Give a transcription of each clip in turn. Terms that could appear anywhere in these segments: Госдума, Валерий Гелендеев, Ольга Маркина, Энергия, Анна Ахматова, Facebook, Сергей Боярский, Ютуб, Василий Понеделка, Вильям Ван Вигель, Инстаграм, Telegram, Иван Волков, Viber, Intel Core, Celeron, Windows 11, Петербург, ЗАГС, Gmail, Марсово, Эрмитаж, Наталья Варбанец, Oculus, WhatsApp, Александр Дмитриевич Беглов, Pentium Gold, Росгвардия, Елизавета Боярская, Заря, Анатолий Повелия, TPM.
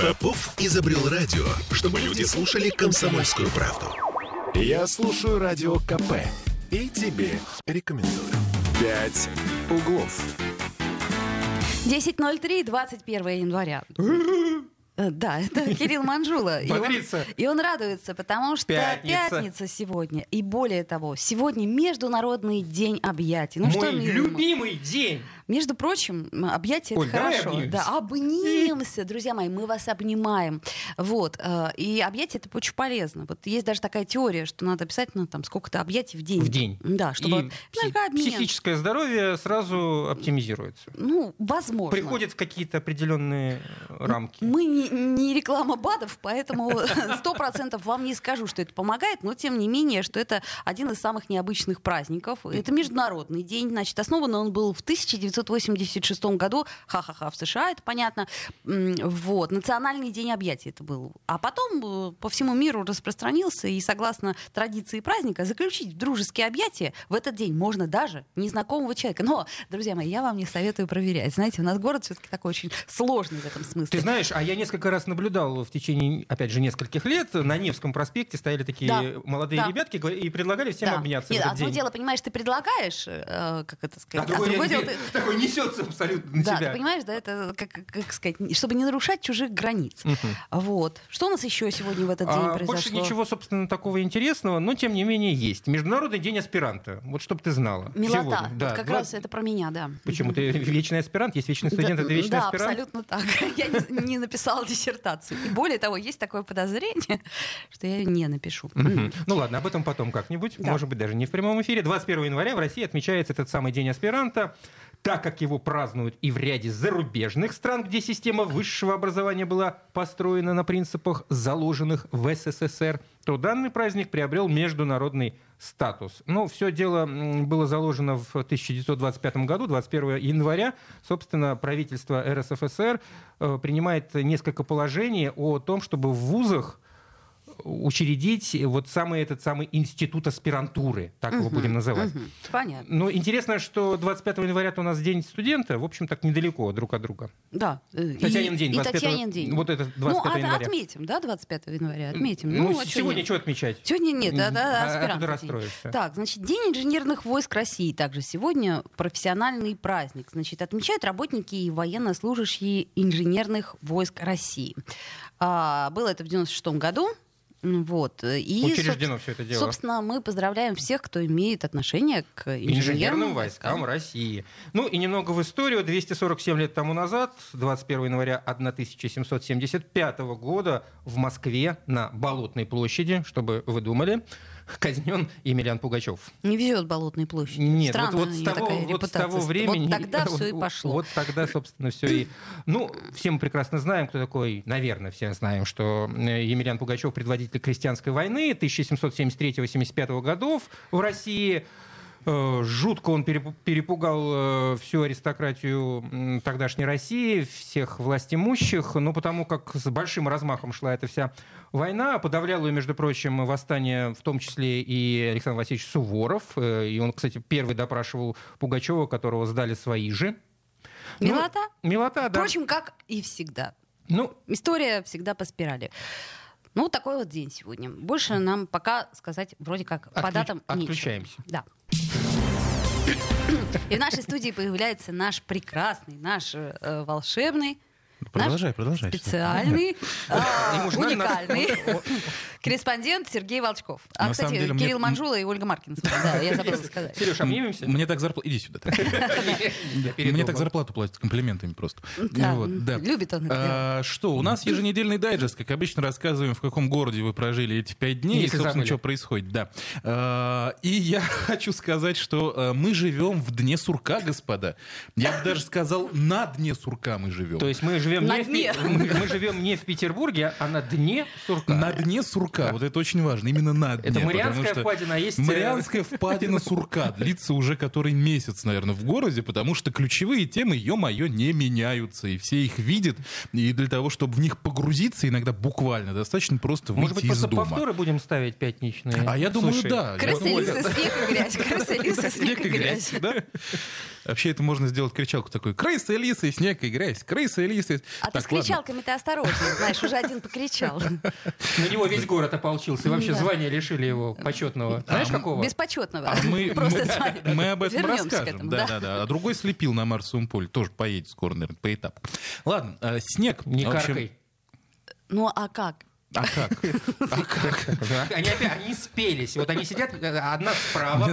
Попов изобрел радио, чтобы люди слушали «Комсомольскую правду». Я слушаю радио КП и тебе рекомендую. «Пять углов». 10:03, 21 января. Да, это Кирилл Манжула. И он радуется, потому что пятница сегодня. И более того, сегодня Международный день объятий. Мой любимый день. Между прочим, объятия — это хорошо. Да, обнимемся, друзья мои, мы вас обнимаем. Вот. И объятия — это очень полезно. Вот есть даже такая теория, что надо обязательно там сколько-то объятий в день. В день. Да, чтобы психическое здоровье сразу оптимизируется. Ну, возможно. Приходит в какие-то определенные рамки. Мы не реклама БАДов, поэтому 100% вам не скажу, что это помогает, но тем не менее, что это один из самых необычных праздников. Это Международный день, значит, основан он был в 1986 году, в США, это понятно, вот, Национальный день объятий это был. А потом по всему миру распространился, и согласно традиции праздника, заключить дружеские объятия в этот день можно даже незнакомого человека. Но, друзья мои, я вам не советую проверять. Знаете, у нас город все-таки такой очень сложный в этом смысле. Ты знаешь, а я несколько раз наблюдал в течение, опять же, нескольких лет, на Невском проспекте стояли такие молодые ребятки и предлагали всем обняться. Нет, одно дело, понимаешь, ты предлагаешь, как это сказать, другое дело... Такой несется абсолютно на тебя. Да, ты понимаешь, да, это, как сказать, чтобы не нарушать чужих границ. Угу. Вот. Что у нас еще сегодня в этот день произошло? Больше ничего, собственно, такого интересного, но, тем не менее, есть. Международный день аспиранта. Вот, чтобы ты знала. Милота. Да, как раз это про меня, да. Почему? Ты вечный аспирант? Есть вечный студент, это вечный аспирант? Да, абсолютно так. Я не написала диссертацию. И более того, есть такое подозрение, что я ее не напишу. Ну ладно, об этом потом как-нибудь. Да. Может быть, даже не в прямом эфире. 21 января в России отмечается этот самый день аспиранта, так как его празднуют и в ряде зарубежных стран, где система высшего образования была построена на принципах, заложенных в СССР, то данный праздник приобрел международный статус. Но все дело было заложено в 1925 году, 21 января. Собственно, правительство РСФСР принимает несколько положений о том, чтобы в вузах учредить вот этот самый институт аспирантуры, так его будем называть. Понятно. Но интересно, что 25 января у нас день студента, в общем, так недалеко друг от друга. Да. Татьянин день. Татьянин день. Вот это 25 января. Отметим, да, 25 января, отметим. Ну сегодня что отмечать? Сегодня нет, да, аспирант. Расстроишься. Так, значит, День инженерных войск России также сегодня профессиональный праздник. Значит, отмечают работники и военнослужащие инженерных войск России. Было это в 96-м году. Вот. И, учреждено все это дело. Собственно, мы поздравляем всех, кто имеет отношение к инженерным войскам России. Ну и немного в историю. 247 лет тому назад, 21 января 1775 года, в Москве на Болотной площади, чтобы вы думали, казнен Емельян Пугачёв. Не везет Болотной площади. Нет, с того времени... Вот тогда все и пошло. Вот тогда, собственно, все и... Ну, все мы прекрасно знаем, кто такой... Наверное, все знаем, что Емельян Пугачёв — предводитель крестьянской войны 1773-75 годов в России. Жутко он перепугал всю аристократию тогдашней России, всех властимущих, но потому как с большим размахом шла эта вся война. Подавлял ее, между прочим, восстание, в том числе и Александр Васильевич Суворов. И он, кстати, первый допрашивал Пугачева, которого сдали свои же. Милота? Милота, да. Впрочем, как и всегда. Ну, история всегда по спирали. Ну, такой вот день сегодня. Больше нам пока сказать вроде как по датам нечего. Отключаемся. Да. И в нашей студии появляется наш прекрасный, наш волшебный, продолжай, специальный, уникальный корреспондент Сергей Волчков. А, кстати, Кирилл Манжула и Ольга Маркина. Да, я забыла сказать. Сереж, обнимемся? Мне так зарплату... Иди сюда. Мне так зарплату платят комплиментами просто. Любит он это. Что, у нас еженедельный дайджест. Как обычно, рассказываем, в каком городе вы прожили эти 5 дней и, собственно, что происходит. Да. И я хочу сказать, что мы живем в дне сурка, господа. Я бы даже сказал, на дне сурка мы живем. То есть мы живем не в Петербурге, а на дне сурка. На дне сурка. Вот это очень важно. Именно на дне. Это Марианская впадина. Есть... Марианская впадина сурка. Длится уже который месяц, наверное, в городе, потому что ключевые темы, ё-моё, не меняются. И все их видят. И для того, чтобы в них погрузиться, иногда буквально достаточно просто выйти из дома. Может быть, просто повторы будем ставить пятничные? А я думаю, да. Крысы, лисы, снег и грязь. Крысы, лисы, снег и грязь. Вообще, это можно сделать кричалку такой. Крысы, лисы, снег и грязь. Крысы, лисы, работает. А так, ты с кричалками-то осторожнее, знаешь, уже один покричал. На него весь город ополчился, и вообще звание лишили его почетного. Знаешь, какого? Беспочетного. Мы об этом расскажем. Да. А другой слепил на Марсовом поле, тоже поедет скоро, наверное, по этапу. Ладно, снег. Не каркай. Ну, а как? А как? Они спелись. Вот они сидят, одна справа,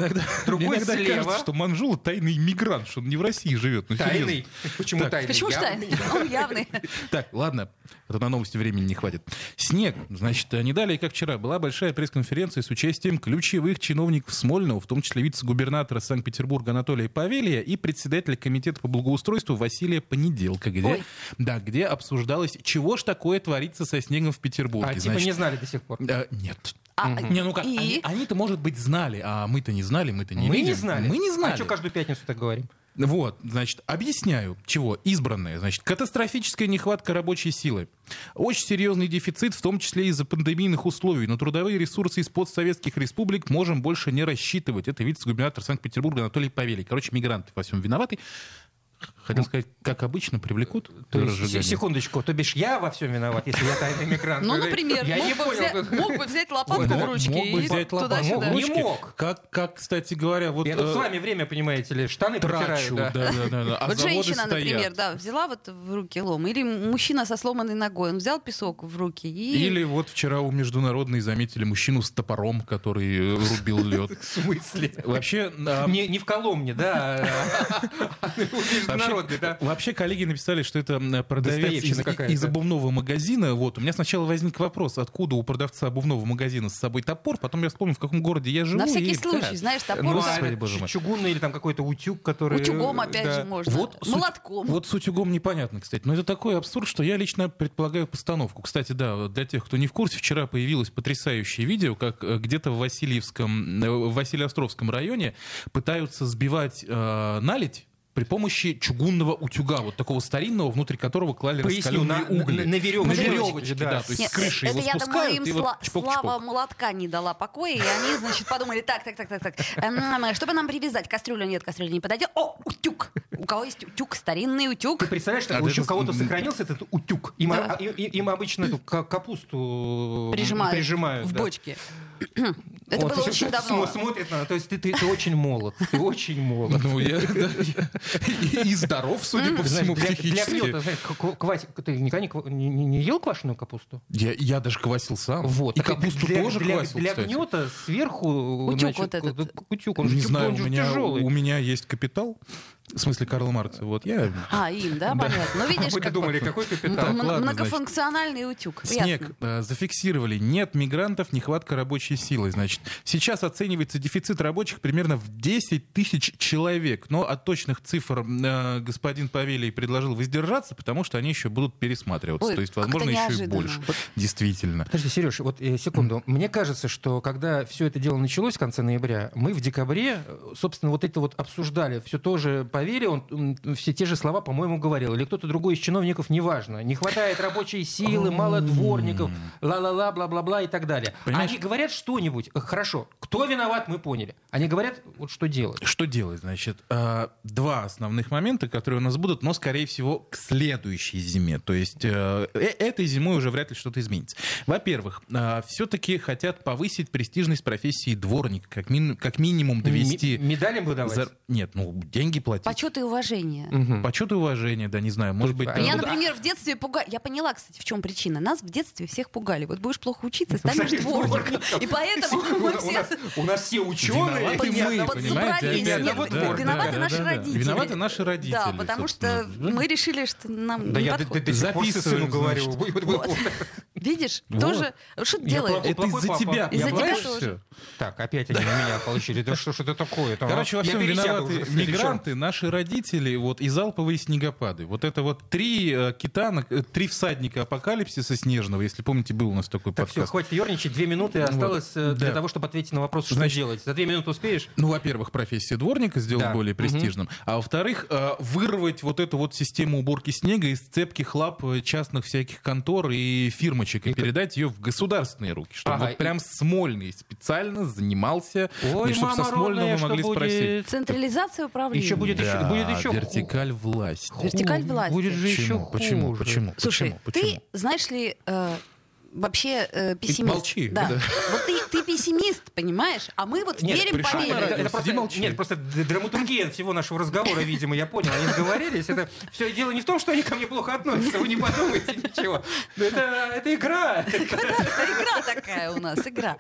другой слева. Мне кажется, что Манжула тайный мигрант, что он не в России живет. Ну, тайный? Почему так, тайный? Почему тайный? Он явный. Так, ладно, это на новости времени не хватит. Снег. Значит, не далее, как вчера, была большая пресс-конференция с участием ключевых чиновников Смольного, в том числе вице-губернатора Санкт-Петербурга Анатолия Повелия и председателя комитета по благоустройству Василия Понеделка, где обсуждалось, чего ж такое творится со снегом в Петербурге. А значит, типа не знали до сих пор? Нет. Не, ну как, они-то, может быть, знали, а мы-то не знали, мы-то не видели. Мы не знали. А что каждую пятницу так говорим? Вот, значит, объясняю, чего. Избранная, значит, катастрофическая нехватка рабочей силы. Очень серьезный дефицит, в том числе из-за пандемийных условий. Но трудовые ресурсы из подсоветских республик можем больше не рассчитывать. Это вице-губернатор Санкт-Петербурга Анатолий Повелий. Короче, мигранты во всем виноваты. Хотел сказать, как обычно, привлекут. То есть, секундочку, то бишь я во всем виноват, если я тайный мигрант. Ну, например, мог бы взять лопатку в ручки и туда-сюда. Не мог. Как, кстати говоря, вот... Я тут с вами время, понимаете ли, штаны протираю. Вот женщина, например, взяла вот в руки лом, или мужчина со сломанной ногой, он взял песок в руки и... Или вот вчера у Международной заметили мужчину с топором, который рубил лед. В смысле? Вообще... Не в Коломне, да, Вообще, коллеги написали, что это продавец из обувного магазина. Вот. У меня сначала возник вопрос, откуда у продавца обувного магазина с собой топор. Потом я вспомнил, в каком городе я живу. На всякий случай, знаешь, топор. Чугунный или там какой-то утюг, который... Утюгом, опять же, можно. Молотком. Вот с утюгом непонятно, кстати. Но это такой абсурд, что я лично предполагаю постановку. Кстати, да, для тех, кто не в курсе, вчера появилось потрясающее видео, как где-то в Василеостровском районе пытаются сбивать наледь при помощи чугунного утюга, вот такого старинного, внутри которого клали раскаленные угли. На веревочке, да. То есть с крыши его спускают, и вот чпок-чпок. Слава молотка не дала покоя, и они, значит, подумали, так. Чтобы нам привязать кастрюлю, нет, кастрюля не подойдет. О, утюг! У кого есть утюг, старинный утюг. Ты представляешь, что у кого-то сохранился этот утюг. Им обычно эту капусту прижимают в бочке. Это было очень давно. Смотрит на... То есть ты очень молод. Ты очень молод. Ну, я... И здоров, судя по всему, психически. Ты никогда не ел квашеную капусту? Я даже квасил сам. И капусту тоже квасил, кстати. Для гнета сверху... Утюг вот этот. Утюг, он же тяжелый. У меня есть «Капитал». В смысле Карла Маркса. Вот я... им, да? Понятно. Ну, видишь, вы думали, какой «Капитал». Многофункциональный утюг. Снег зафиксировали. Нет мигрантов, нехватка рабочей силы. Значит, сейчас оценивается дефицит рабочих примерно в 10 тысяч человек. Но от точных цифр господин Повелий предложил воздержаться, потому что они еще будут пересматриваться. То есть, возможно, еще и больше. Действительно. Подожди, Сереж, вот секунду. Мне кажется, что когда все это дело началось в конце ноября, мы в декабре, собственно, вот это вот обсуждали. Все тоже... Повелий, он все те же слова, по-моему, говорил. Или кто-то другой из чиновников, неважно. Не хватает рабочей силы, мало дворников, ла-ла-ла, бла-бла-бла и так далее. Понимаешь? Они говорят что-нибудь. Хорошо, кто виноват, мы поняли. Они говорят, вот что делать. Что делать, значит. Два основных момента, которые у нас будут, но, скорее всего, к следующей зиме. То есть этой зимой уже вряд ли что-то изменится. Во-первых, все-таки хотят повысить престижность профессии дворника. Как минимум довести... Медали им выдавать? Нет, деньги платить. Почет и уважение. Угу. Почет и уважение, да, не знаю, может быть... Я, например, в детстве пугали... Я поняла, кстати, в чем причина. Нас в детстве всех пугали. Вот будешь плохо учиться, станешь дворником. И поэтому мы все... У нас все ученые. Виноваты наши родители. Виноваты наши родители. Да, потому что мы решили, что нам не подходит. Да я записываю, говорю. Видишь, тоже... Что ты делаешь? Это из-за тебя. Из-за тебя тоже. Так, опять они на меня получили. Да что это такое? Короче, во всем виноваты мигранты, наши родители, вот, и залповые снегопады. Вот это вот три всадника апокалипсиса снежного, если помните, был у нас такой подкаст. Все, хватит ерничать, 2 минуты осталось для того, чтобы ответить на вопрос, что делать. За 2 минуты успеешь? Ну, во-первых, профессию дворника сделать более престижным, а во-вторых, вырвать вот эту вот систему уборки снега из цепких лап частных всяких контор и фирмочек и передать ее в государственные руки, чтобы вот прям Смольный специально занимался, и чтобы со Смольного мы могли спросить. Централизация управления. Еще будет будет еще вертикаль власти. Вертикаль власти. Будет же еще. Почему? Почему? Слушай, ты знаешь ли вообще пессимист? Молчи. Да. Да. Вот ты пессимист, понимаешь? А мы вот верим по вере. Нет, просто драматургия всего нашего разговора, видимо, я понял. Они сговорились. Это все дело не в том, что они ко мне плохо относятся. Вы не подумайте ничего. Это игра. Игра такая у нас, игра.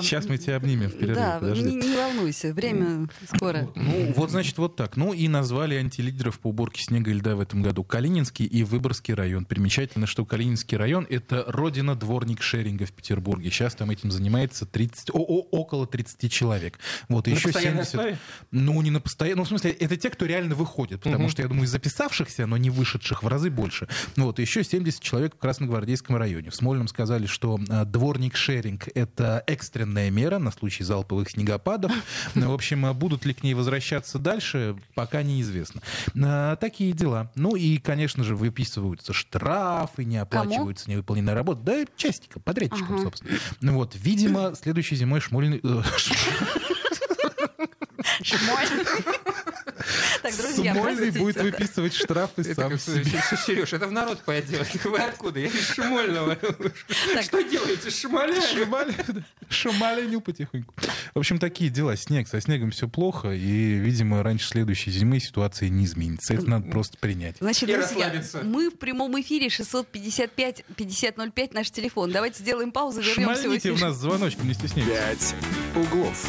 Сейчас мы тебя обнимем в перерыве. Да, не волнуйся, время скоро. Ну, вот значит, вот так. Ну и назвали антилидеров по уборке снега и льда в этом году Калининский и Выборгский район. Примечательно, что Калининский район — это родина дворник шеринга в Петербурге. Сейчас там этим занимается около 30 человек. Вот, еще 70. Ну, не на постоянном. Ну, в смысле, это те, кто реально выходит. Потому что, я думаю, из записавшихся, но не вышедших в разы больше. Вот, еще 70 человек в Красногвардейском районе. В Смольном сказали, что дворник шеринг — это экстренная мера на случай залповых снегопадов. В общем, будут ли к ней возвращаться дальше, пока неизвестно. Такие дела. Ну, и, конечно же, выписываются штрафы, не оплачиваются невыполненные работы. Да, частникам, подрядчикам, собственно. Вот, видимо, следующей зимой Шмольный... Шмольный будет выписывать штрафы сам себе. Сереж, это в народ пойдет. Вы откуда? Я из Шмольного. Что делаете? Шмаленю потихоньку. В общем, такие дела. Снег. Со снегом все плохо. И, видимо, раньше следующей зимы ситуация не изменится. Это надо просто принять. Значит, друзья, мы в прямом эфире. 655-5005 наш телефон. Давайте сделаем паузу. Шмальните в нас звоночком, не стесняйтесь. 5 углов.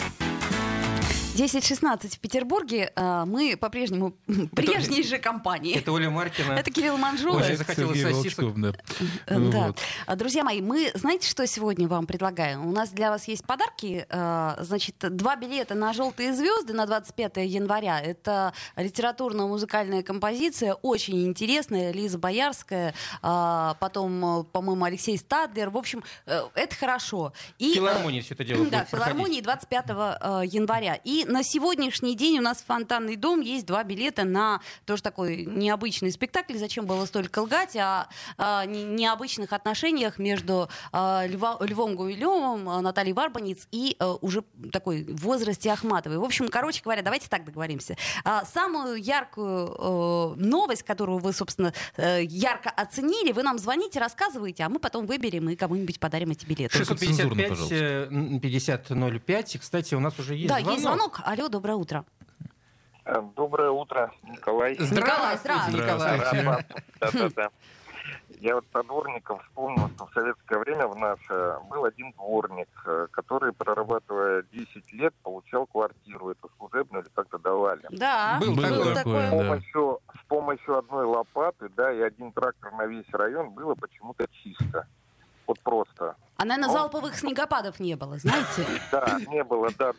10:16 в Петербурге. Мы по-прежнему прежней же компании. Это Оля Маркина. Это Кирилл Манжула. Ой, Сергей Волчков, да. Вот. Друзья мои, мы, знаете, что сегодня вам предлагаем? У нас для вас есть подарки. Значит, 2 билета на «Желтые звезды» на 25 января. Это литературно-музыкальная композиция, очень интересная, Лиза Боярская, потом, по-моему, Алексей Стадлер. В общем, это хорошо. И, в филармонии все это дело будет проходить. Да, в филармонии 25 января. И на сегодняшний день у нас в Фонтанный дом есть 2 билета на тоже такой необычный спектакль. Зачем было столько лгать о необычных отношениях между Львом Гумилёвым, Натальей Варбанец и уже такой в возрасте Ахматовой. В общем, короче говоря, давайте так договоримся. Самую яркую новость, которую вы, собственно, ярко оценили, вы нам звоните, рассказываете, а мы потом выберем и кому-нибудь подарим эти билеты. 655-5005. Кстати, у нас уже есть звонок. Алло, доброе утро. Доброе утро, Николай. Здравствуйте. Да. Я вот про дворников вспомнил, что в советское время в наше был один дворник, который, прорабатывая 10 лет, получал квартиру. Это служебную или как-то давали. Да, было такое. С помощью одной лопаты, да, и один трактор на весь район было почему-то чисто. Вот просто. А, наверное, залповых снегопадов не было, знаете? Да, не было, да.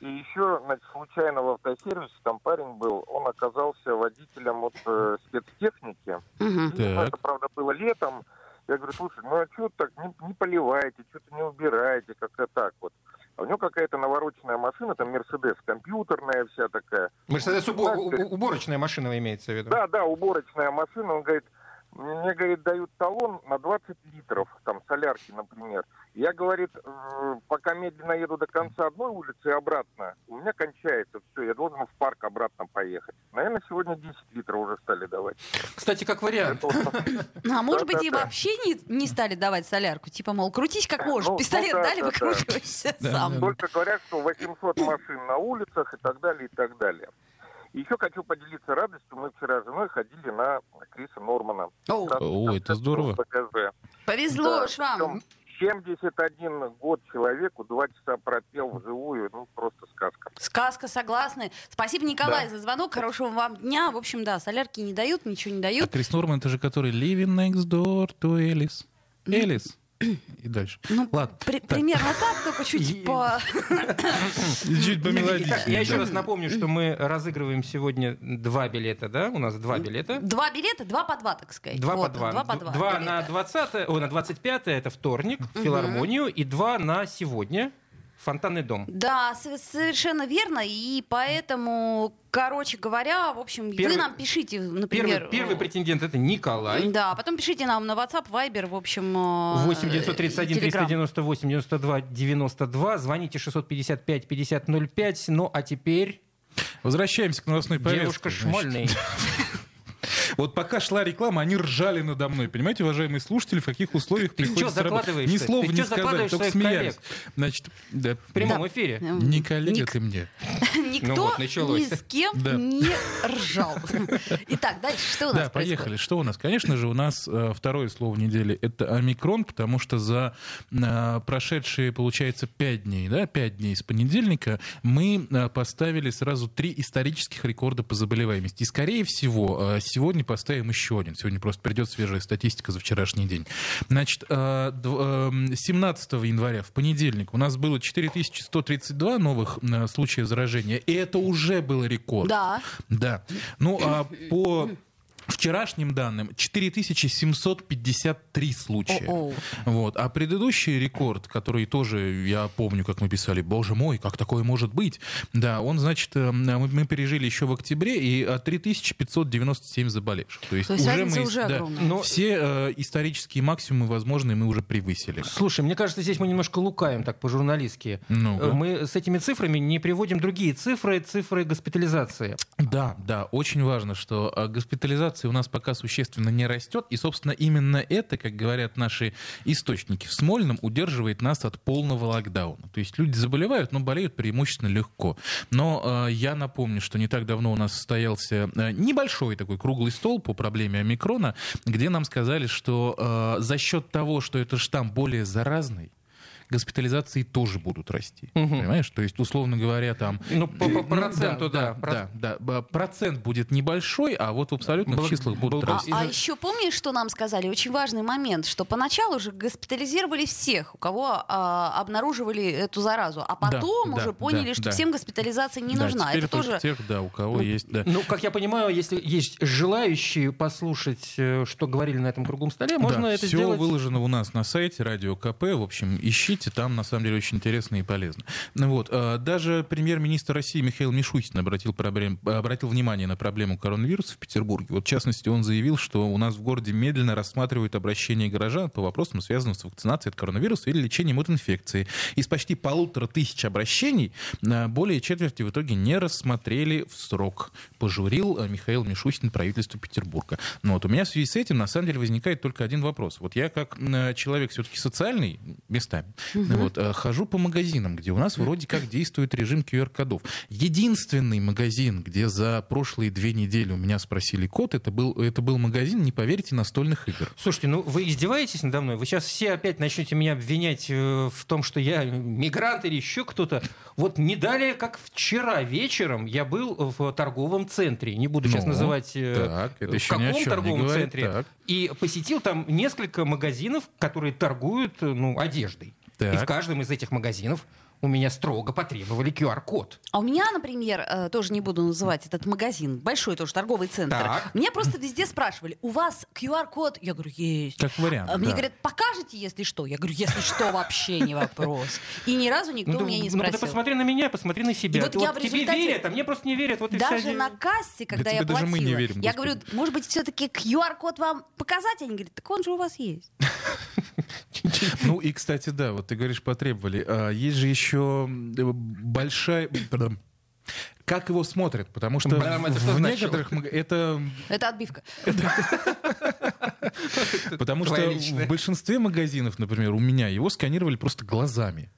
И еще, значит, случайно в автосервисе там парень был, он оказался водителем от спецтехники. И, это, правда, было летом. Я говорю, слушай, а что так не поливаете, что-то не убираете, как-то так вот. А у него какая-то навороченная машина, там «Мерседес» компьютерная вся такая. «Мерседес» уборочная машина имеется в виду? Да, уборочная машина. Он говорит, мне, дают талон на 20 литров, там, солярки, например. Я, пока медленно еду до конца одной улицы и обратно, у меня кончается все, я должен в парк обратно поехать. Наверное, сегодня 10 литров уже стали давать. Кстати, как вариант. А может быть, и вообще не стали давать солярку? Типа, мол, крутись как можешь, пистолет дали, выкручивайся сам. Только говорят, что 800 машин на улицах и так далее, и так далее. Еще хочу поделиться радостью. Мы вчера с женой ходили на Криса Нормана. Это здорово. Повезло уж вам. 71 год человеку, 2 часа пропел вживую, просто сказка. Сказка, согласны. Спасибо, Николай, за звонок, хорошего вам дня. В общем, солярки не дают, ничего не дают. А Крис Норман, это же который «Living next door to Элис». Элис. И дальше. Ладно. Примерно так, только чуть по... Чуть помелодичнее. Я еще раз напомню, что мы разыгрываем сегодня 2 билета, да? У нас 2 билета. 2 билета, 2 по 2, так сказать. 2 по 2. 2 на 25-е, это вторник, в филармонию, и 2 на сегодня. Фонтанный дом. Да, совершенно верно. И поэтому, короче говоря, в общем, вы нам пишите, например... Первый претендент — это Николай. Да, потом пишите нам на WhatsApp, Viber, в общем... 8-931-398-92-92. Звоните 655-5005. Ну, а теперь... Возвращаемся к новостной повестке. Девушка Смольный. Вот пока шла реклама, они ржали надо мной. Понимаете, уважаемые слушатели, в каких условиях приходится работать? Ни слова не сказали, только смеялись. Значит, да. В прямом эфире. Не коллега ты мне. Никто ни с кем не ржал. Итак, дальше что у нас происходит? Да, поехали. Что у нас? Конечно же, у нас второе слово недели — это омикрон, потому что за прошедшие, получается, 5 дней с понедельника мы поставили сразу 3 исторических рекорда по заболеваемости. И, скорее всего, сегодня поставим еще один. Сегодня просто придет свежая статистика за вчерашний день. Значит, 17 января, в понедельник, у нас было 4132 новых случая заражения. И это уже был рекорд. Да. Да. Ну, а по... вчерашним данным 4753 случая. Вот. А предыдущий рекорд, который тоже, я помню, как мы писали, боже мой, как такое может быть? Да, он, значит, мы пережили еще в октябре, и 3597 заболевших. То есть уже мы уже огромная. Все исторические максимумы возможные мы уже превысили. Слушай, мне кажется, здесь мы немножко лукавим так по-журналистски. Ну-ка. Мы с этими цифрами не приводим другие цифры госпитализации. Да, да, очень важно, что госпитализация у нас пока существенно не растет, и, собственно, именно это, как говорят наши источники в Смольном, удерживает нас от полного локдауна. То есть люди заболевают, но болеют преимущественно легко. Но я напомню, что не так давно у нас состоялся небольшой такой круглый стол по проблеме омикрона, где нам сказали, что за счет того, что этот штамм более заразный, госпитализации тоже будут расти, понимаешь? То есть, условно говоря, там... Ну, по проценту, да. Да. Процент будет небольшой, а вот в абсолютных числах будут расти. А еще помнишь, что нам сказали? Очень важный момент, что поначалу же госпитализировали всех, у кого обнаруживали эту заразу, а потом уже поняли, что всем госпитализация не нужна. Теперь это тоже тех, у кого есть... Да. Ну, как я понимаю, если есть желающие послушать, что говорили на этом круглом столе, можно это сделать... Все выложено у нас на сайте Радио КП, в общем, ищите. Там, на самом деле, очень интересно и полезно. Вот. Даже премьер-министр России Михаил Мишустин обратил внимание на проблему коронавируса в Петербурге. Вот, в частности, он заявил, что у нас в городе медленно рассматривают обращение горожан по вопросам, связанным с вакцинацией от коронавируса или лечением от инфекции. Из почти 1500 обращений более четверти в итоге не рассмотрели в срок. Пожурил Михаил Мишустин правительству Петербурга. Но вот у меня в связи с этим, на самом деле, возникает только один вопрос. Вот я, как человек все-таки социальный, местами, вот, хожу по магазинам, где у нас вроде как действует режим QR-кодов. Единственный магазин, где за прошлые 2 недели у меня спросили код, это был магазин, не поверите, настольных игр. Слушайте, ну вы издеваетесь надо мной? Вы сейчас все опять начнете меня обвинять в том, что я мигрант или еще кто-то. Вот не далее, как вчера вечером я был в торговом центре. Не буду сейчас называть, в каком торговом центре. Так. И посетил там несколько магазинов, которые торгуют одеждой. Так. И в каждом из этих магазинов у меня строго потребовали QR-код. А у меня, например, тоже не буду называть этот магазин, большой тоже торговый центр. Так. Меня просто везде спрашивали: у вас QR-код? Я говорю, есть. Как вариант. Мне говорят, покажете, если что? Я говорю, если что, вообще не вопрос. И ни разу никто меня не спросил. Ну, ты посмотри на меня, посмотри на себя. Тебе верят, а мне просто не верят. Даже на кассе, когда я платила, я говорю, может быть, все-таки QR-код вам показать? Они говорят, так он же у вас есть. Ну и, кстати, да, вот ты говоришь, потребовали. Есть же еще как его смотрят, потому что в некоторых это отбивка. Потому что в большинстве магазинов, например, у меня его сканировали просто глазами.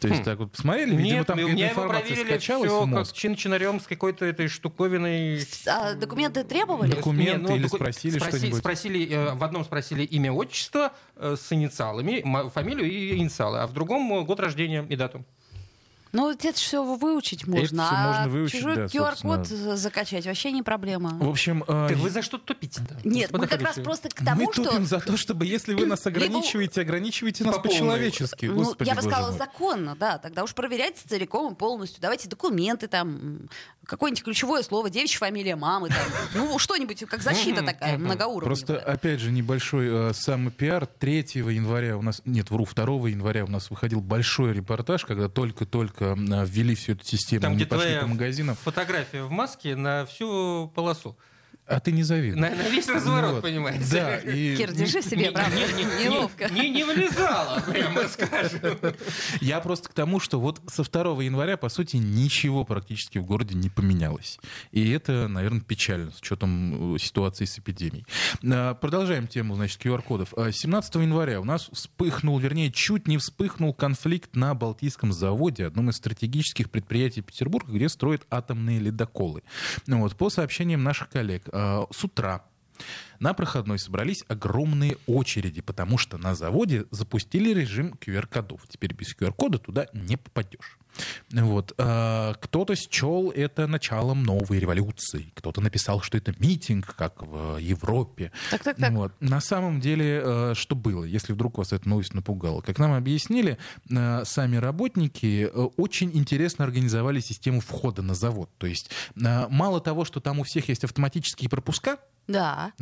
То есть так вот посмотрели, видимо, там какая-то информация скачалась в мозг. Нет, у меня его проверили все как чин-чинарем с какой-то этой штуковиной. А документы требовали? Документы или спросили что-нибудь? Спросили, в одном спросили имя, отчество с инициалами, фамилию и инициалы, а в другом год рождения и дату. Ну, это все выучить можно, чужой QR-код закачать вообще не проблема. В общем... Так вы за что топите-то? Нет, мы как раз просто к тому, что... Мы топим за то, чтобы, если вы нас ограничиваете, ограничивайте нас по-человечески. Ну, я бы сказала, законно, да, тогда уж проверяйте целиком и полностью. Давайте документы там, какое-нибудь ключевое слово, девичья фамилия мамы, там, ну что-нибудь, как защита такая многоуровневая. Просто, опять же, небольшой самопиар. 3 января у нас, нет, вру, 2 января у нас выходил большой репортаж, когда только-только ввели всю эту систему, там, где твоя фотография в маске на всю полосу. А ты не завидуй. На весь разворот, вот. Понимаете? Да, и... Кир, держи себе, правда, неловко. Не влезала, прямо скажем. Я просто к тому, что вот со 2 января, по сути, ничего практически в городе не поменялось. И это, наверное, печально, с учетом ситуации с эпидемией. Продолжаем тему, значит, QR-кодов. 17 января у нас вспыхнул, вернее, чуть не вспыхнул конфликт на Балтийском заводе, одном из стратегических предприятий Петербурга, где строят атомные ледоколы. Вот, по сообщениям наших коллег, с утра на проходной собрались огромные очереди, потому что на заводе запустили режим QR-кодов. Теперь без QR-кода туда не попадешь. Вот. Кто-то счел это началом новой революции, кто-то написал, что это митинг, как в Европе. Так. Вот. На самом деле, что было, если вдруг вас эта новость напугала? Как нам объяснили, сами работники очень интересно организовали систему входа на завод. То есть мало того, что там у всех есть автоматические пропуска, да?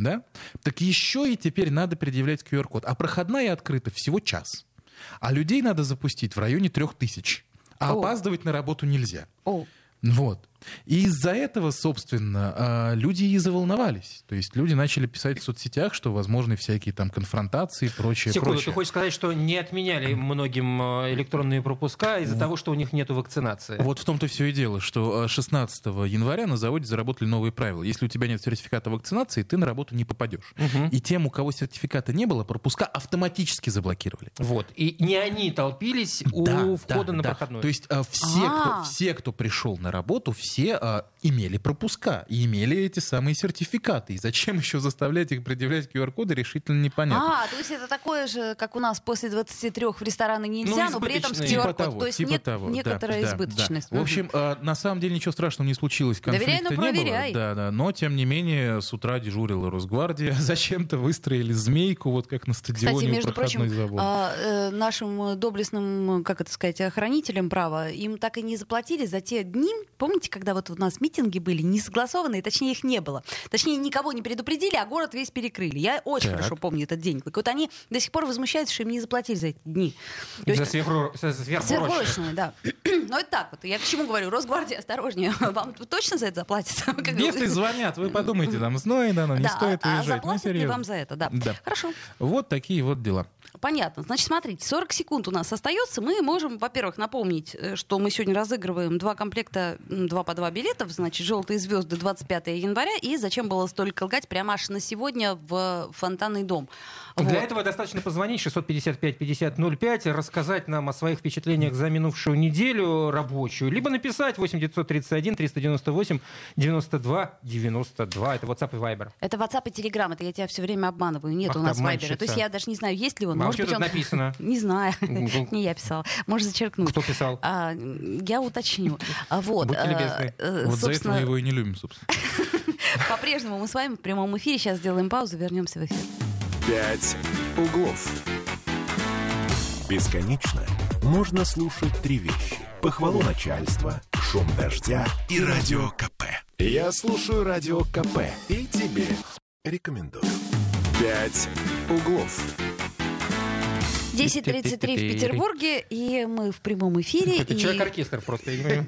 Так еще и теперь надо предъявлять QR-код. А проходная открыта всего час. А людей надо запустить в районе 3000. А опаздывать на работу нельзя. Вот. И из-за этого, собственно, люди и заволновались. То есть люди начали писать в соцсетях, что возможны всякие там конфронтации и прочее. Секунду, ты хочешь сказать, что не отменяли многим электронные пропуска из-за того, что у них нет вакцинации? Вот в том-то все и дело, что 16 января на заводе заработали новые правила. Если у тебя нет сертификата вакцинации, ты на работу не попадешь. Угу. И тем, у кого сертификата не было, пропуска автоматически заблокировали. Вот. И не они толпились у входа на проходной. То есть все, кто пришел на работу, все имели пропуска и имели эти самые сертификаты. И зачем еще заставлять их предъявлять QR-коды, решительно непонятно. То есть это такое же, как у нас после 23 в рестораны нельзя, но при этом с QR-кодом. То есть типа нет некоторая избыточность. Да. В общем, на самом деле ничего страшного не случилось. Доверяй, но проверяй. Да. Но, тем не менее, с утра дежурила Росгвардия. Зачем-то выстроили змейку, вот как на стадионе у проходной завода. Кстати, между прочим, нашим доблестным, как это сказать, охранителям права, им так и не заплатили за те дни, помните, когда вот у нас митинги были несогласованные, точнее, их не было. Точнее, никого не предупредили, а город весь перекрыли. Я очень хорошо помню этот день. Вот они до сих пор возмущаются, что им не заплатили за эти дни. Сверхурочные, да. Но это так вот. Я к чему говорю? Росгвардия, осторожнее. Вам точно за это заплатят? Если звонят, вы подумайте, там, не стоит уезжать. Заплатят ли вам за это, да. Хорошо. Вот такие вот дела. Понятно. Значит, смотрите, 40 секунд у нас остается. Мы можем, во-первых, напомнить, что мы сегодня разыгрываем два комплекта 2 по 2 билетов, значит, «Желтые звезды» 25 января, и «Зачем было столько лгать» прямо аж на сегодня в Фонтанный дом. Для этого достаточно позвонить 655-5005, рассказать нам о своих впечатлениях за минувшую неделю рабочую, либо написать 8-931-398-92-92. Это WhatsApp и Viber. Это WhatsApp и Telegram, это я тебя все время обманываю. Нет у нас Viber. То есть я даже не знаю, есть ли он. Может быть, он... написано. Не знаю. Не я писала. Может, зачеркнуть. Кто писал? Я уточню. Будьте любезны. Вот за это мы его и не любим, собственно. По-прежнему мы с вами в прямом эфире. Сейчас сделаем паузу, вернемся в эфир. 5 углов. Бесконечно можно слушать 3 вещи: похвалу начальства, шум дождя и радио КП. Я слушаю радио КП и тебе рекомендую. 5 углов. 10:33 в Петербурге, и мы в прямом эфире. Это человек-оркестр просто. Да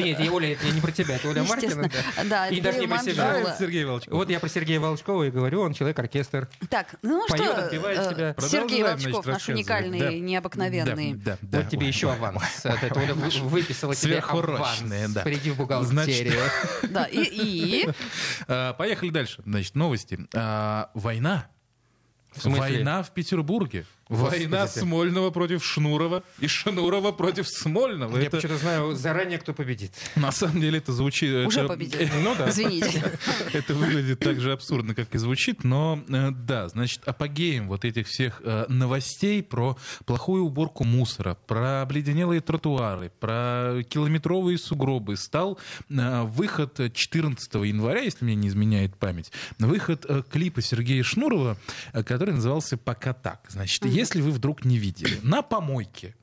нет, Оля, это не про тебя, это Оля Маркина. Да, и даже не про себя. Сергей Волчков. Вот я про Сергея Волчкова и говорю, он человек-оркестр. Так, ну что, Сергей Волчков, наш уникальный, необыкновенный. Вот тебе еще аванс. Это Оля выписала тебе аванс. Приди в бухгалтерию. Да, и... Поехали дальше. Значит, новости. Война. Война в Петербурге. Война Смольного против Шнурова и Шнурова против Смольного. Я почему-то знаю заранее, кто победит. На самом деле это звучит... Уже победил. Извините. Это выглядит так же абсурдно, как и звучит. Но да, значит, апогеем вот этих всех новостей про плохую уборку мусора, про обледенелые тротуары, про километровые сугробы стал выход 14 января, если мне не изменяет память, выход клипа Сергея Шнурова, который назывался «Пока так». Значит, если вы вдруг не видели, на помойке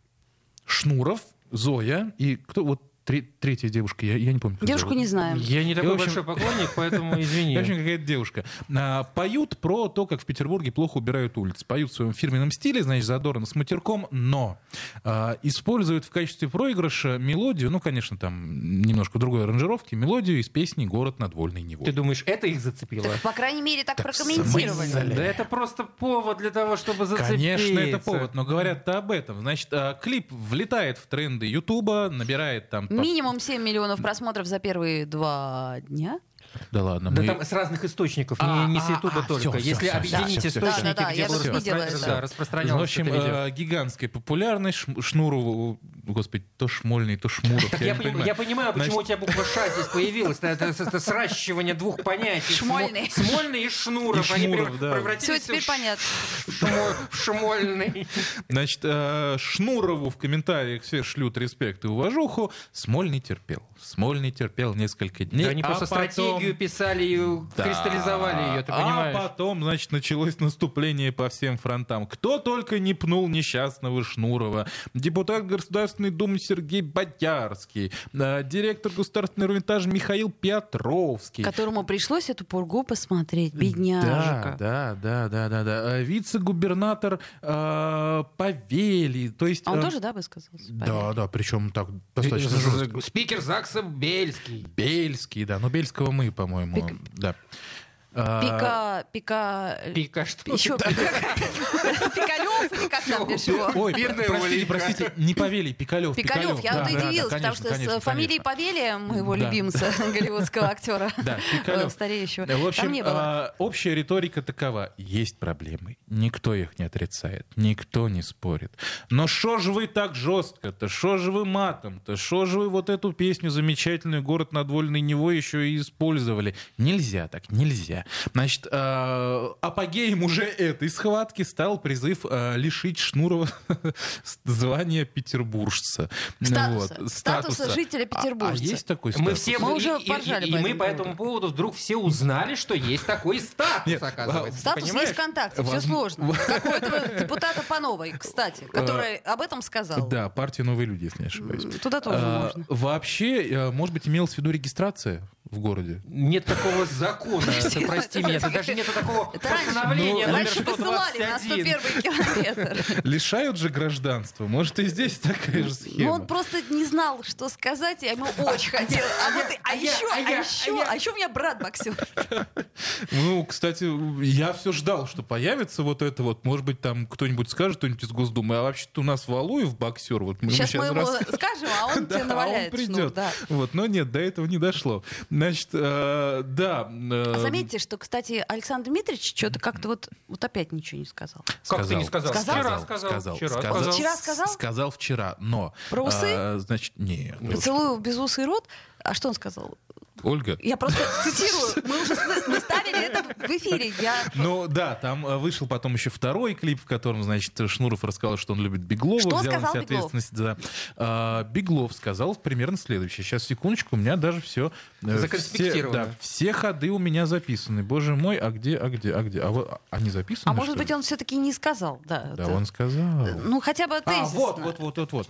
Шнуров, Зоя и кто, вот Третья девушка, я не помню. Девушку не знаем. Я не такой большой поклонник, поэтому извини. В общем, какая-то девушка. Поют про то, как в Петербурге плохо убирают улицы. Поют в своем фирменном стиле, значит, задорно, с матерком, но используют в качестве проигрыша мелодию, ну, конечно, там немножко другой аранжировки, мелодию из песни «Город над Вольной Невой». Ты думаешь, это их зацепило? Так, по крайней мере, так прокомментировали. Да это просто повод для того, чтобы зацепиться. Конечно, это повод, но говорят-то об этом. Значит, клип влетает в тренды Ютуба, набирает там... Минимум 7 миллионов просмотров за первые 2 дня. Да ладно. Да мы... там с разных источников, не с Ютуба только. Если объединить источники, где было распространено. В общем, гигантская популярность. Шнурову, господи, то Шмольный, то Шмуров. Я понимаю, почему у тебя буква «Ш» здесь появилась. Это сращивание двух понятий. Шмольный. Смольный и Шнуров. Они превратились в Шмольный. Значит, Шнурову в комментариях все шлют респект и уважуху. Смольный терпел несколько дней. Они просто стратегию писали и кристаллизовали ее, ты понимаешь? А потом, значит, началось наступление по всем фронтам. Кто только не пнул несчастного Шнурова. Депутат Государственной Думы Сергей Боярский, директор Государственного Эрмитажа Михаил Петровский. Которому пришлось эту пургу посмотреть, бедняжка. Да. Вице-губернатор Повелий. То есть, он тоже, да, высказался? Да, причем так достаточно жестко. Спикер ЗАГСа Бельский. Бельский, да, но Бельского мы, по-моему, да. Пика что? Еще Пикалёв или как там дешево? Ой, простите, не Повелий, Пикалёв. Пикалёв, я удивилась, потому что с фамилией Повелия, моего любимца голливудского актера, стареющего, там не было. В общем, общая риторика такова. Есть проблемы, никто их не отрицает, никто не спорит. Но шо же вы так жестко-то, шо же вы матом-то, шо же вы вот эту песню замечательную «Город над Вольной Невой» еще и использовали? Нельзя так, нельзя. Значит, апогеем уже этой схватки стал призыв лишить Шнурова звания петербуржца. Статуса жителя Петербуржца. А есть такой статус? Мы все уже поржали. И мы по этому поводу вдруг все узнали, что есть такой статус, оказывается. Статус есть ВКонтакте, все сложно. Какого-то депутата по новой, кстати, который об этом сказал. Да, партия «Новые люди», если не ошибаюсь. Туда тоже можно. Вообще, может быть, имелась в виду регистрация в городе? Нет такого закона. Прости меня, даже нету такого постановления номер 121. Лишают же гражданства. Может, и здесь такая же схема. Он просто не знал, что сказать, я ему очень хотела. А еще у меня брат боксер. Ну, кстати, я все ждал, что появится вот это вот. Может быть, там кто-нибудь скажет, кто-нибудь из Госдумы, а вообще-то у нас Валуев боксер. Сейчас мы ему скажем, а он тебе наваляет. А он придет. Но нет, до этого не дошло. Значит, да. Заметьте, что, кстати, Александр Дмитриевич что-то как-то вот опять ничего не сказал. Как ты не сказал? Вчера сказал? Сказал вчера, но... Про усы? Значит, нет. Поцелую в безусый рот. А что он сказал? Ольга. Я просто цитирую. Мы уже ставили это в эфире. Ну да, там вышел потом еще второй клип, в котором, значит, Шнуров рассказал, что он любит Беглова. Что сказал Беглов? Беглов сказал примерно следующее. Сейчас, секундочку, у меня даже все... Законспектировано. Все ходы у меня записаны. Боже мой, а где? А не записаны? А может быть, он все-таки не сказал. Да, он сказал. Ну, хотя бы тезисно. Вот.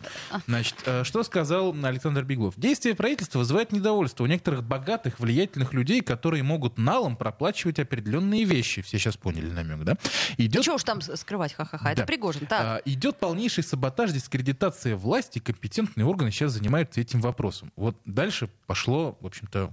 Значит, что сказал Александр Беглов? Действие правительства вызывает недовольство у некоторых богатых, влиятельных людей, которые могут налом проплачивать определенные вещи. Все сейчас поняли намек, да? Чего уж там скрывать, ха-ха-ха, это Пригожин. Идет полнейший саботаж, дискредитация власти, компетентные органы сейчас занимаются этим вопросом. Вот дальше пошло, в общем-то,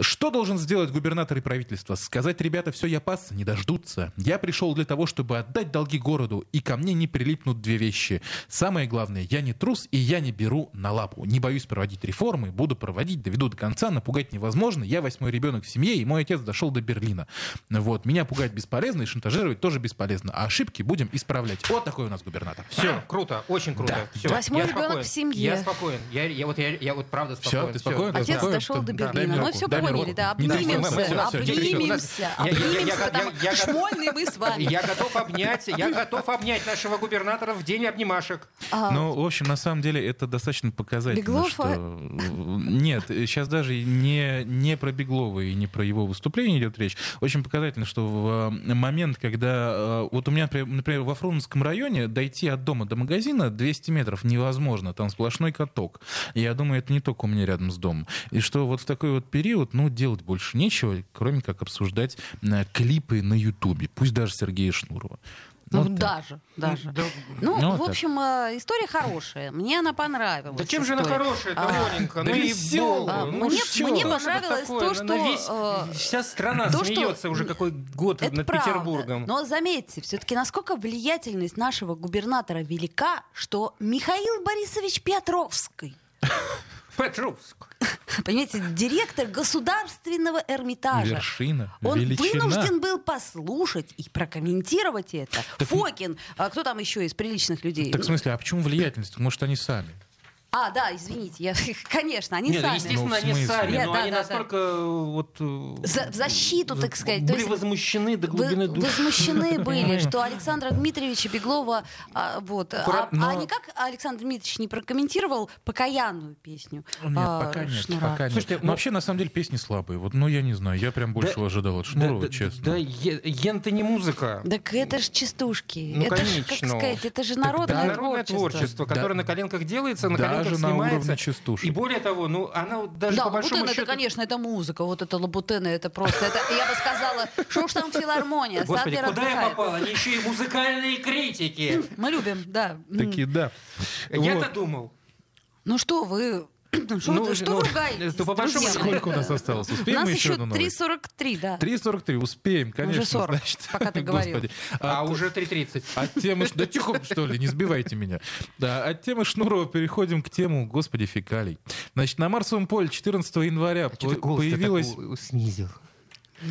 Что должен сделать губернатор и правительство? Сказать: ребята, все, я пас, не дождутся. Я пришел для того, чтобы отдать долги городу, и ко мне не прилипнут две вещи. Самое главное, я не трус, и я не беру на лапу. Не боюсь проводить реформы, буду проводить, доведу до конца, напугать невозможно. Я 8-й ребенок в семье, и мой отец дошел до Берлина. Меня пугать бесполезно, и шантажировать тоже бесполезно. А ошибки будем исправлять. Вот такой у нас губернатор. Все, круто, очень круто. 8-й ребенок в семье. Я спокоен. Я правда спокоен. Отец дошел до Берлина. поняли, да, обнимемся, обнимемся, Шмольный, мы с вами. Я готов обнять нашего губернатора в день обнимашек. Ну, в общем, на самом деле, это достаточно показательно. Беглов? Нет, сейчас даже не про Беглова и не про его выступление идет речь. Очень показательно, что в момент, когда... Вот у меня, например, во Фрунзенском районе дойти от дома до магазина 200 метров невозможно. Там сплошной каток. Я думаю, это не только у меня рядом с домом. И что вот в такой вот период, ну, делать больше нечего, кроме как обсуждать клипы на Ютубе. Пусть даже Сергея Шнурова. Ну, вот даже. Да. Ну, ну, в общем, так. История хорошая. Мне она понравилась. Да чем же она хорошая, довольненько? Ну и веселая. Мне понравилось то, что... Вся страна смеется уже какой год над Петербургом. Но заметьте, все-таки насколько влиятельность нашего губернатора велика, что Михаил Борисович Петровский. Понимаете, директор Государственного Эрмитажа. Вершина, он величина. Вынужден был послушать и прокомментировать это. Так, Фокин, а кто там еще из приличных людей? Так в смысле, а почему влиятельность? Может, они сами? Извините, конечно, они сами. Естественно, они сами, но они настолько вот... В защиту, так сказать. Были возмущены до глубины души. Возмущены были, что Александра Дмитриевича Беглова... А никак Александр Дмитриевич не прокомментировал покаянную песню? Нет, пока нет. Слушайте, вообще, на самом деле, песни слабые. Ну, я не знаю, я прям больше ожидал от Шнурова, честно. Да, ента не музыка. Так это же частушки. Ну, конечно. Как сказать, это же народное творчество, которое на коленках делается, на коленках. Даже на уровне частушек. И более того, она даже по большому счету... Да, это, конечно, это музыка. Вот это лабутены, это просто... Это, я бы сказала, что уж там филармония. Господи, куда я попала? Они еще и музыкальные критики. Мы любим, да. Такие, да. Я-то думал. Ну что вы... Что ругаетесь? Сколько у нас осталось? Успеем мы еще одну новость? У нас еще 3.43, да. 3.43, успеем, конечно. Уже 40, пока ты говорил. А уже 3.30. От темы... Да тихо, что ли, не сбивайте меня. От темы Шнурова переходим к тему, господи, фекалий. Значит, на Марсовом поле 14 января появилась... снизил.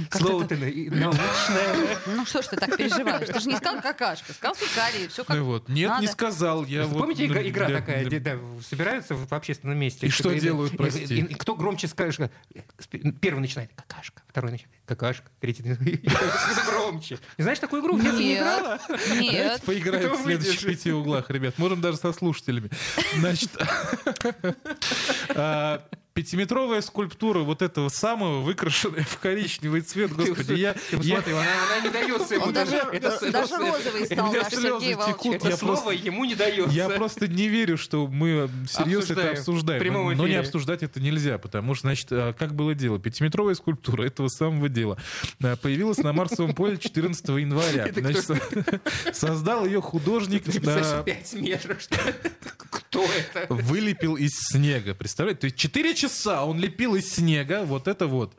Слово ты научное. Ну что ж ты так переживаешь? Ты же не сказал какашка, сказал фекалии, все как Нет, надо. Не сказал. Помните, игра такая, где собираются в общественном месте. И что делают, прости? И кто громче скажет, первый начинает какашка, второй начинает какашка, третий громче. Знаешь такую игру? Нет, не играла? Нет. Поиграем в следующих 5 углах, ребят. Можем даже со слушателями. Значит... Пятиметровая скульптура вот этого самого, выкрашенная в коричневый цвет, господи, я смотрю, она не дается ему. Даже розовый стал наш Сергей Волчков. Это слово ему не дается. Я просто не верю, что мы серьезно это обсуждаем. Но не обсуждать это нельзя, потому что, значит, как было дело? Пятиметровая скульптура этого самого дела появилась на Марсовом поле 14 января. Создал ее художник... 5 метров, что ли? Кто это? Вылепил из снега, представляете? То есть 4 часа он лепил из снега вот это вот.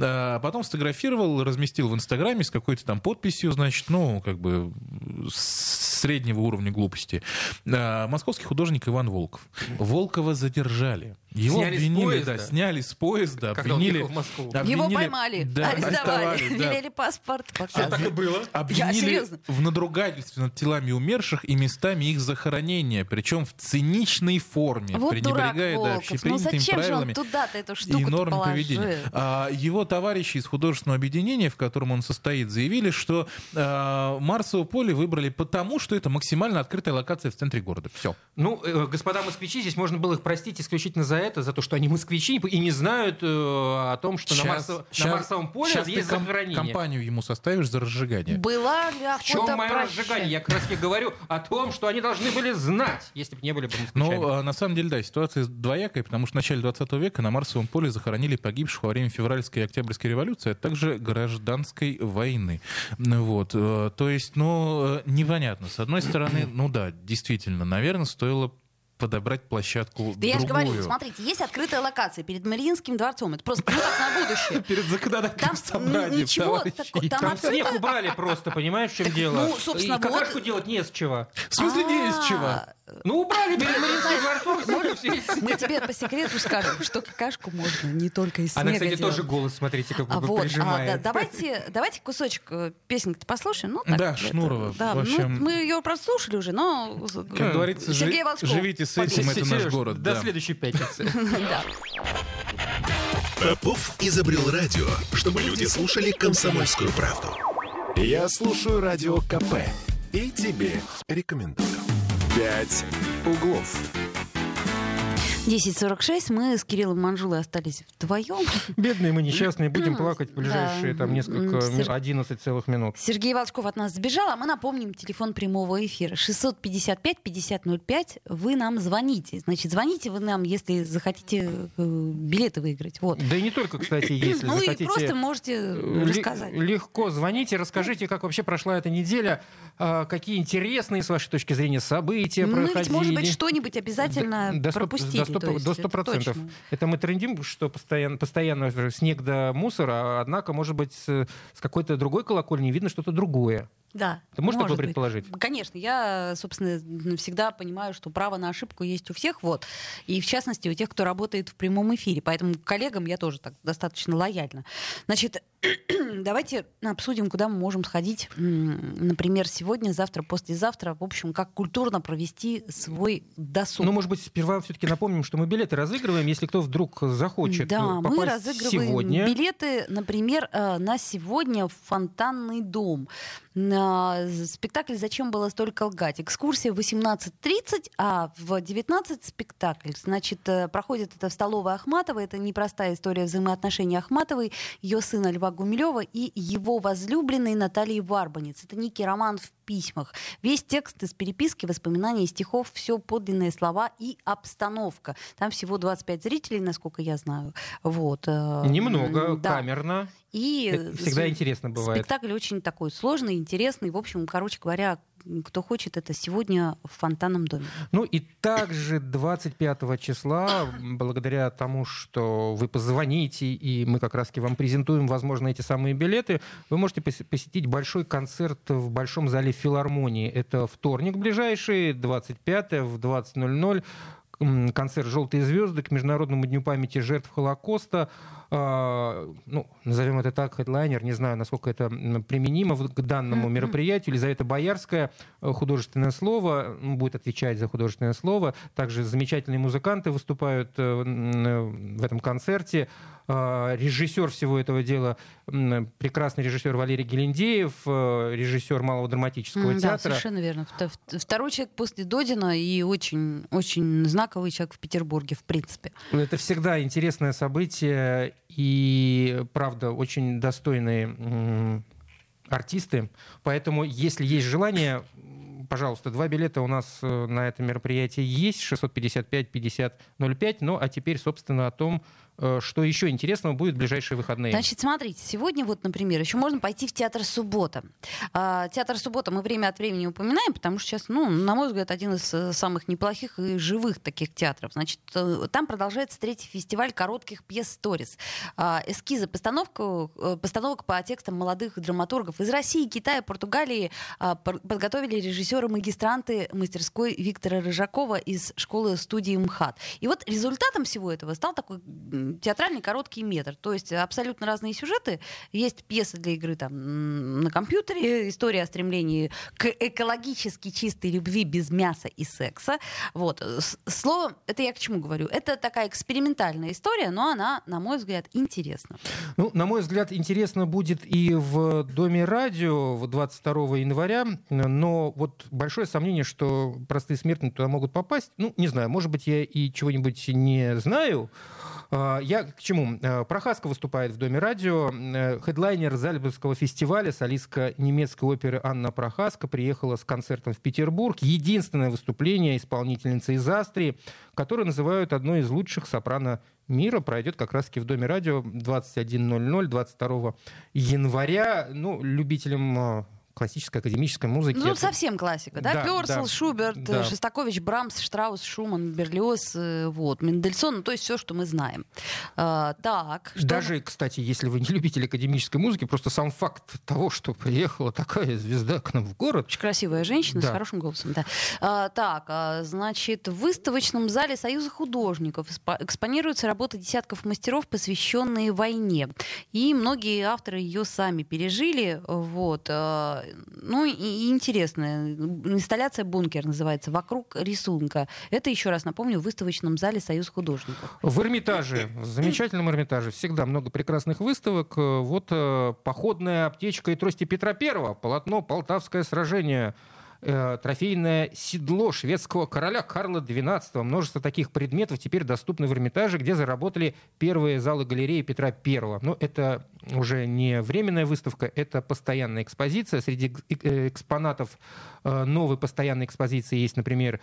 А потом сфотографировал, разместил в Инстаграме с какой-то там подписью, значит, среднего уровня глупости. Московский художник Иван Волков. Волкова задержали. Его обвинили, сняли с поезда, обвинили. Его поймали, арестовали, велели паспорт. Все так и было. Обвинили в надругательстве над телами умерших и местами их захоронения, причем в циничной форме, пренебрегая общепринятыми правилами и нормами поведения. Его товарищи из художественного объединения, в котором он состоит, заявили, что Марсово поле выбрали потому, что это максимально открытая локация в центре города. Все. Господа москвичи, здесь можно было их простить исключительно за то, что они москвичи и не знают о том, что на Марсовом поле есть захоронение. Компанию ему составишь за разжигание. Была ли охота? В чем мое разжигание? Я как раз и говорю о том, что они должны были знать, если бы не были бы москвичами. На самом деле, да, ситуация двоякая, потому что в начале 20 века на Марсовом поле захоронили погибших во время февральской и октябрьской революции, а также гражданской войны. То есть, непонятно. С одной стороны, действительно, наверное, стоило подобрать площадку другую. Да я же говорю, смотрите, есть открытая локация перед Мариинским дворцом. Это просто так на будущее. Перед законодательным собранием, товарищи. Там снег убрали просто, понимаешь, в чем дело? И какашку делать не с чего. В смысле не из чего? Убрали перед Мариинским дворцом. Мы тебе по секрету скажем, что какашку можно не только из снега делать. Она, кстати, тоже голос, смотрите, как бы прижимает. Давайте кусочек песенки-то послушаем. Да, Шнурова. Мы ее прослушали уже, но... Как говорится, живите с этим, это наш город. До следующей пятницы. Попов изобрел радио, чтобы люди слушали «Комсомольскую правду». Я слушаю радио КП и тебе рекомендую. 5 углов. 10:46. Мы с Кириллом Манжулой остались вдвоем. Бедные мы несчастные, будем плакать в ближайшие там несколько, 11 целых минут. Сергей Волчков от нас сбежал, а мы напомним телефон прямого эфира. 655-5005. Вы нам звоните. Значит, звоните вы нам, если захотите билеты выиграть. Вот. Да и не только, кстати, если захотите. Ну и просто можете рассказать. Легко звоните, расскажите, как вообще прошла эта неделя, какие интересные, с вашей точки зрения, события проходили. Ну ведь, может быть, что-нибудь обязательно пропустили. До 100%. Это мы трендим, что постоянно снег до мусора, однако, может быть, с какой-то другой колокольни видно что-то другое. Да. Ты можешь такое предположить? Конечно. Я, собственно, всегда понимаю, что право на ошибку есть у всех. Вот. И, в частности, у тех, кто работает в прямом эфире. Поэтому коллегам я тоже так достаточно лояльна. Значит, давайте обсудим, куда мы можем сходить, например, сегодня, завтра, послезавтра. В общем, как культурно провести свой досуг. Ну, может быть, сперва все-таки напомним, что мы билеты разыгрываем, если кто вдруг захочет попасть. Да, мы разыгрываем сегодня билеты, например, на сегодня в Фонтанный дом. Спектакль «Зачем было столько лгать?» Экскурсия в 18:30, а в 19 спектакль. Значит, проходит это в столовой Ахматовой. Это непростая история взаимоотношений Ахматовой, ее сына Льва Гумилёва и его возлюбленной Натальи Варбанец. Это некий роман в письмах. Весь текст из переписки, воспоминаний, стихов, все подлинные слова и обстановка. Там всего 25 зрителей, насколько я знаю. Вот. Немного, да. Камерно. И это всегда интересно бывает. Спектакль очень такой сложный, интересный. В общем, короче говоря, кто хочет, это сегодня в Фонтанном доме. Ну и также 25 числа, благодаря тому, что вы позвоните, и мы как раз-таки вам презентуем, возможно, эти самые билеты, вы можете посетить большой концерт в Большом зале филармонии. Это вторник ближайший, 25 в 20:00. Концерт «Желтые звезды» к Международному дню памяти жертв Холокоста. Ну, назовем это так, хедлайнер, не знаю, насколько это применимо к данному мероприятию. Елизавета Боярская, художественное слово, будет отвечать за художественное слово. Также замечательные музыканты выступают в этом концерте. Режиссер всего этого дела, прекрасный режиссер Валерий Гелендеев, режиссер Малого драматического театра. Да, совершенно верно. Второй человек после Додина и очень, очень знаковый человек в Петербурге, в принципе. Это всегда интересное событие и, правда, очень достойные артисты. Поэтому, если есть желание, пожалуйста, два билета у нас на это мероприятие есть, 655-50-05. Ну, а теперь, собственно, о том, что еще интересного будет в ближайшие выходные. Значит, смотрите, сегодня вот, например, еще можно пойти в театр «Суббота». Театр «Суббота» мы время от времени упоминаем, потому что сейчас, ну, на мой взгляд, один из самых неплохих и живых таких театров. Значит, там продолжается третий фестиваль коротких пьес «Сторис». Эскизы постановок по текстам молодых драматургов из России, Китая, Португалии подготовили режиссеры-магистранты мастерской Виктора Рыжакова из школы-студии МХАТ. И вот результатом всего этого стал такой театральный короткий метр. То есть абсолютно разные сюжеты. Есть пьесы для игры там, на компьютере, история о стремлении к экологически чистой любви без мяса и секса. Вот. Словом, это я к чему говорю? Это такая экспериментальная история, но она, на мой взгляд, интересна. Ну, на мой взгляд, интересно будет и в Доме радио 22 января, но вот большое сомнение, что простые смертные туда могут попасть. Ну, не знаю, может быть, я и чего-нибудь не знаю. Я к чему? Прохаска выступает в Доме радио. Хедлайнер Зальцбургского фестиваля, солистка немецкой оперы Анна Прохаска приехала с концертом в Петербург. Единственное выступление исполнительницы из Астрии, которую называют одной из лучших сопрано мира, пройдет как раз-таки в Доме радио 21:00 22 января. Ну, любителям классической академической музыки. Ну, это совсем классика, да? Пёрсел, да, Шуберт, да. Шостакович, Брамс, Штраус, Шуман, Берлиоз, вот, Мендельсон, ну, то есть все, что мы знаем. Так. Даже, кстати, если вы не любители академической музыки, просто сам факт того, что приехала такая звезда к нам в город. Очень красивая женщина, да, с хорошим голосом, да. Так, значит, в выставочном зале Союза художников экспонируются работы десятков мастеров, посвященные войне. И многие авторы ее сами пережили, вот. Ну, и интересная инсталляция «Бункер» называется, вокруг рисунка. Это, еще раз напомню, в выставочном зале «Союз художников». В Эрмитаже, в замечательном Эрмитаже, всегда много прекрасных выставок. Вот походная аптечка и трости Петра I, полотно «Полтавское сражение», трофейное седло шведского короля Карла XII. Множество таких предметов теперь доступны в Эрмитаже, где заработали первые залы галереи Петра I. Но это уже не временная выставка, это постоянная экспозиция. Среди экспонатов новой постоянной экспозиции есть, например,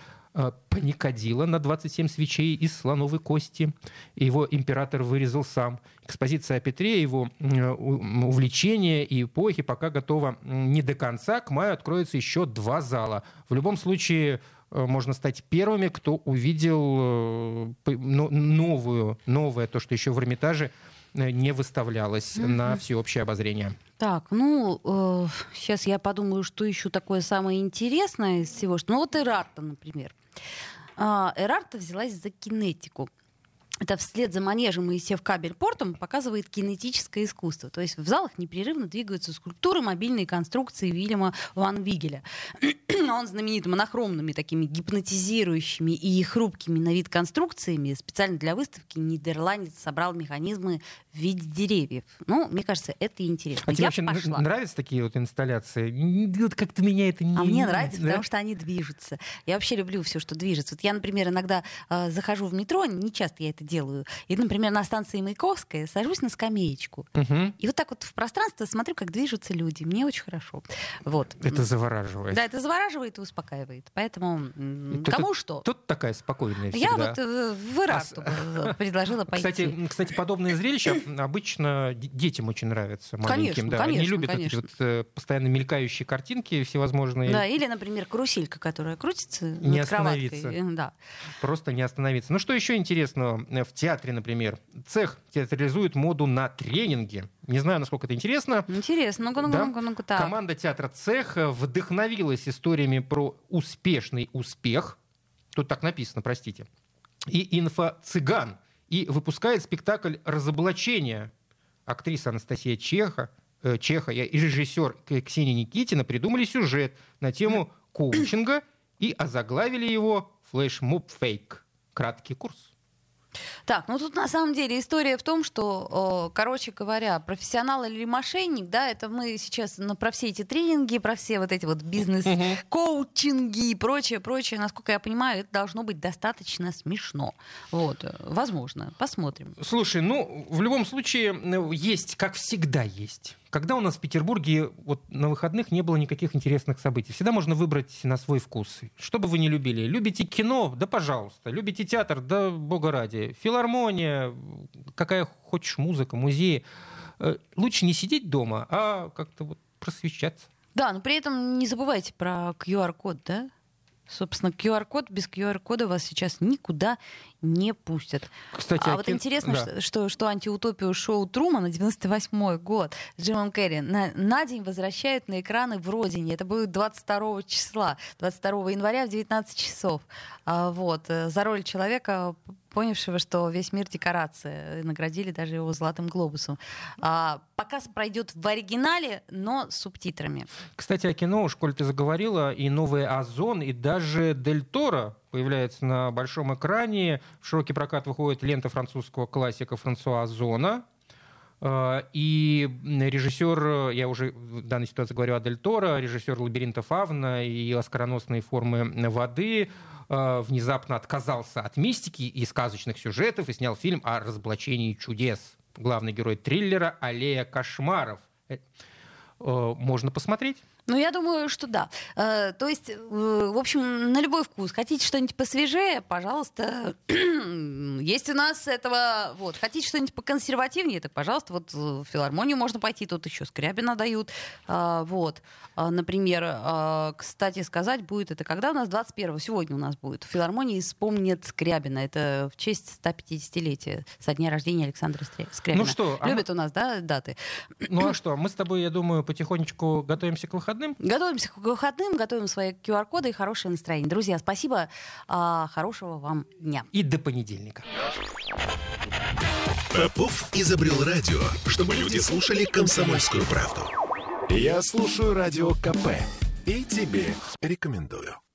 паникадила на 27 свечей из слоновой кости. Его император вырезал сам. Экспозиция о Петре, его увлечения и эпохи пока готова не до конца. К маю откроется еще два зала. В любом случае, можно стать первыми, кто увидел новое, то, что еще в Эрмитаже не выставлялось на всеобщее обозрение. Так, сейчас я подумаю, что еще такое самое интересное из всего. Ну, вот Эрарта, например. Эрарта взялась за кинетику. Это вслед за манежем и Севкабельпортом показывает кинетическое искусство. То есть в залах непрерывно двигаются скульптуры, мобильные конструкции Вильяма Ван Вигеля. Он знаменит монохромными, такими гипнотизирующими и хрупкими на вид конструкциями. Специально для выставки нидерландец собрал механизмы в виде деревьев. Ну, мне кажется, это интересно. А тебе вообще нравятся такие вот инсталляции? Вот как-то меня это не... А мне нравится, да? Потому что они движутся. Я вообще люблю все, что движется. Вот я, например, иногда захожу в метро, не часто я это делаю. И, например, на станции Маяковская сажусь на скамеечку. Угу. И вот так вот в пространство смотрю, как движутся люди. Мне очень хорошо. Вот. Это завораживает. Да, это завораживает и успокаивает. Поэтому кому что. Тут такая спокойная всегда. Я вот в Эрарту предложила пойти. Кстати, подобные зрелища обычно детям очень нравятся. Маленьким. Конечно, да. Они любят эти постоянно мелькающие картинки всевозможные. Да, или, например, каруселька, которая крутится не над кроваткой. Да. Просто не остановиться. Ну что еще интересного? В театре, например, цех театрализует моду на тренинги. Не знаю, насколько это интересно. Интересно. Ну-ка, команда театра «Цех» вдохновилась историями про успешный успех. Тут так написано, простите. И инфо-цыган. И выпускает спектакль «Разоблачение». Актриса Анастасия Чеха и режиссер Ксения Никитина придумали сюжет на тему коучинга и озаглавили его «Флэшмоб-фейк». Краткий курс. Так, ну тут на самом деле история в том, что, короче говоря, профессионал или мошенник, да, это мы сейчас про все эти тренинги, про все вот эти вот бизнес-коучинги и прочее, насколько я понимаю, это должно быть достаточно смешно. Вот, возможно, посмотрим. Слушай, в любом случае есть, как всегда есть. Когда у нас в Петербурге на выходных не было никаких интересных событий? Всегда можно выбрать на свой вкус. Что бы вы ни любили. Любите кино? Да, пожалуйста. Любите театр? Да, бога ради. Филармония, какая хочешь музыка, музеи. Лучше не сидеть дома, а как-то просвещаться. Да, но при этом не забывайте про QR-код, да? Собственно, QR-код, без QR-кода вас сейчас никуда не пустят. Кстати, интересно, да, что антиутопию шоу Трумана 98 год с Джимом Керри на день возвращают на экраны в родине. Это будет 22 января в 19 часов. За роль человека, понявшего, что весь мир декорация. Наградили даже его золотым глобусом. Показ пройдет в оригинале, но с субтитрами. Кстати, о кино, уж коль ты заговорила, и новый Озон, и даже Дель Торо появляется на большом экране. В широкий прокат выходит лента французского классика Франсуа Озона. И режиссер, я уже в данной ситуации говорю о Дель Торо, режиссер «Лабиринта Фавна» и «Оскароносные формы воды», внезапно отказался от мистики и сказочных сюжетов и снял фильм о разоблачении чудес. Главный герой триллера — «Аллея кошмаров». Можно посмотреть? Я думаю, что да. То есть, в общем, на любой вкус. Хотите что-нибудь посвежее, пожалуйста, есть у нас этого. Хотите что-нибудь поконсервативнее, так, пожалуйста, в филармонию можно пойти, тут еще Скрябина дают. Например, кстати сказать, будет это когда у нас? 21-го. Сегодня у нас будет. В филармонии вспомнят Скрябина. Это в честь 150-летия со дня рождения Александра Скрябина. Любят у нас, да, даты? Мы с тобой, я думаю, потихонечку готовимся к выходу. Готовимся к выходным, готовим свои QR-коды и хорошее настроение. Друзья, спасибо. Хорошего вам дня. И до понедельника. Попов изобрел радио, чтобы люди слушали «Комсомольскую правду». Я слушаю радио КП и тебе рекомендую.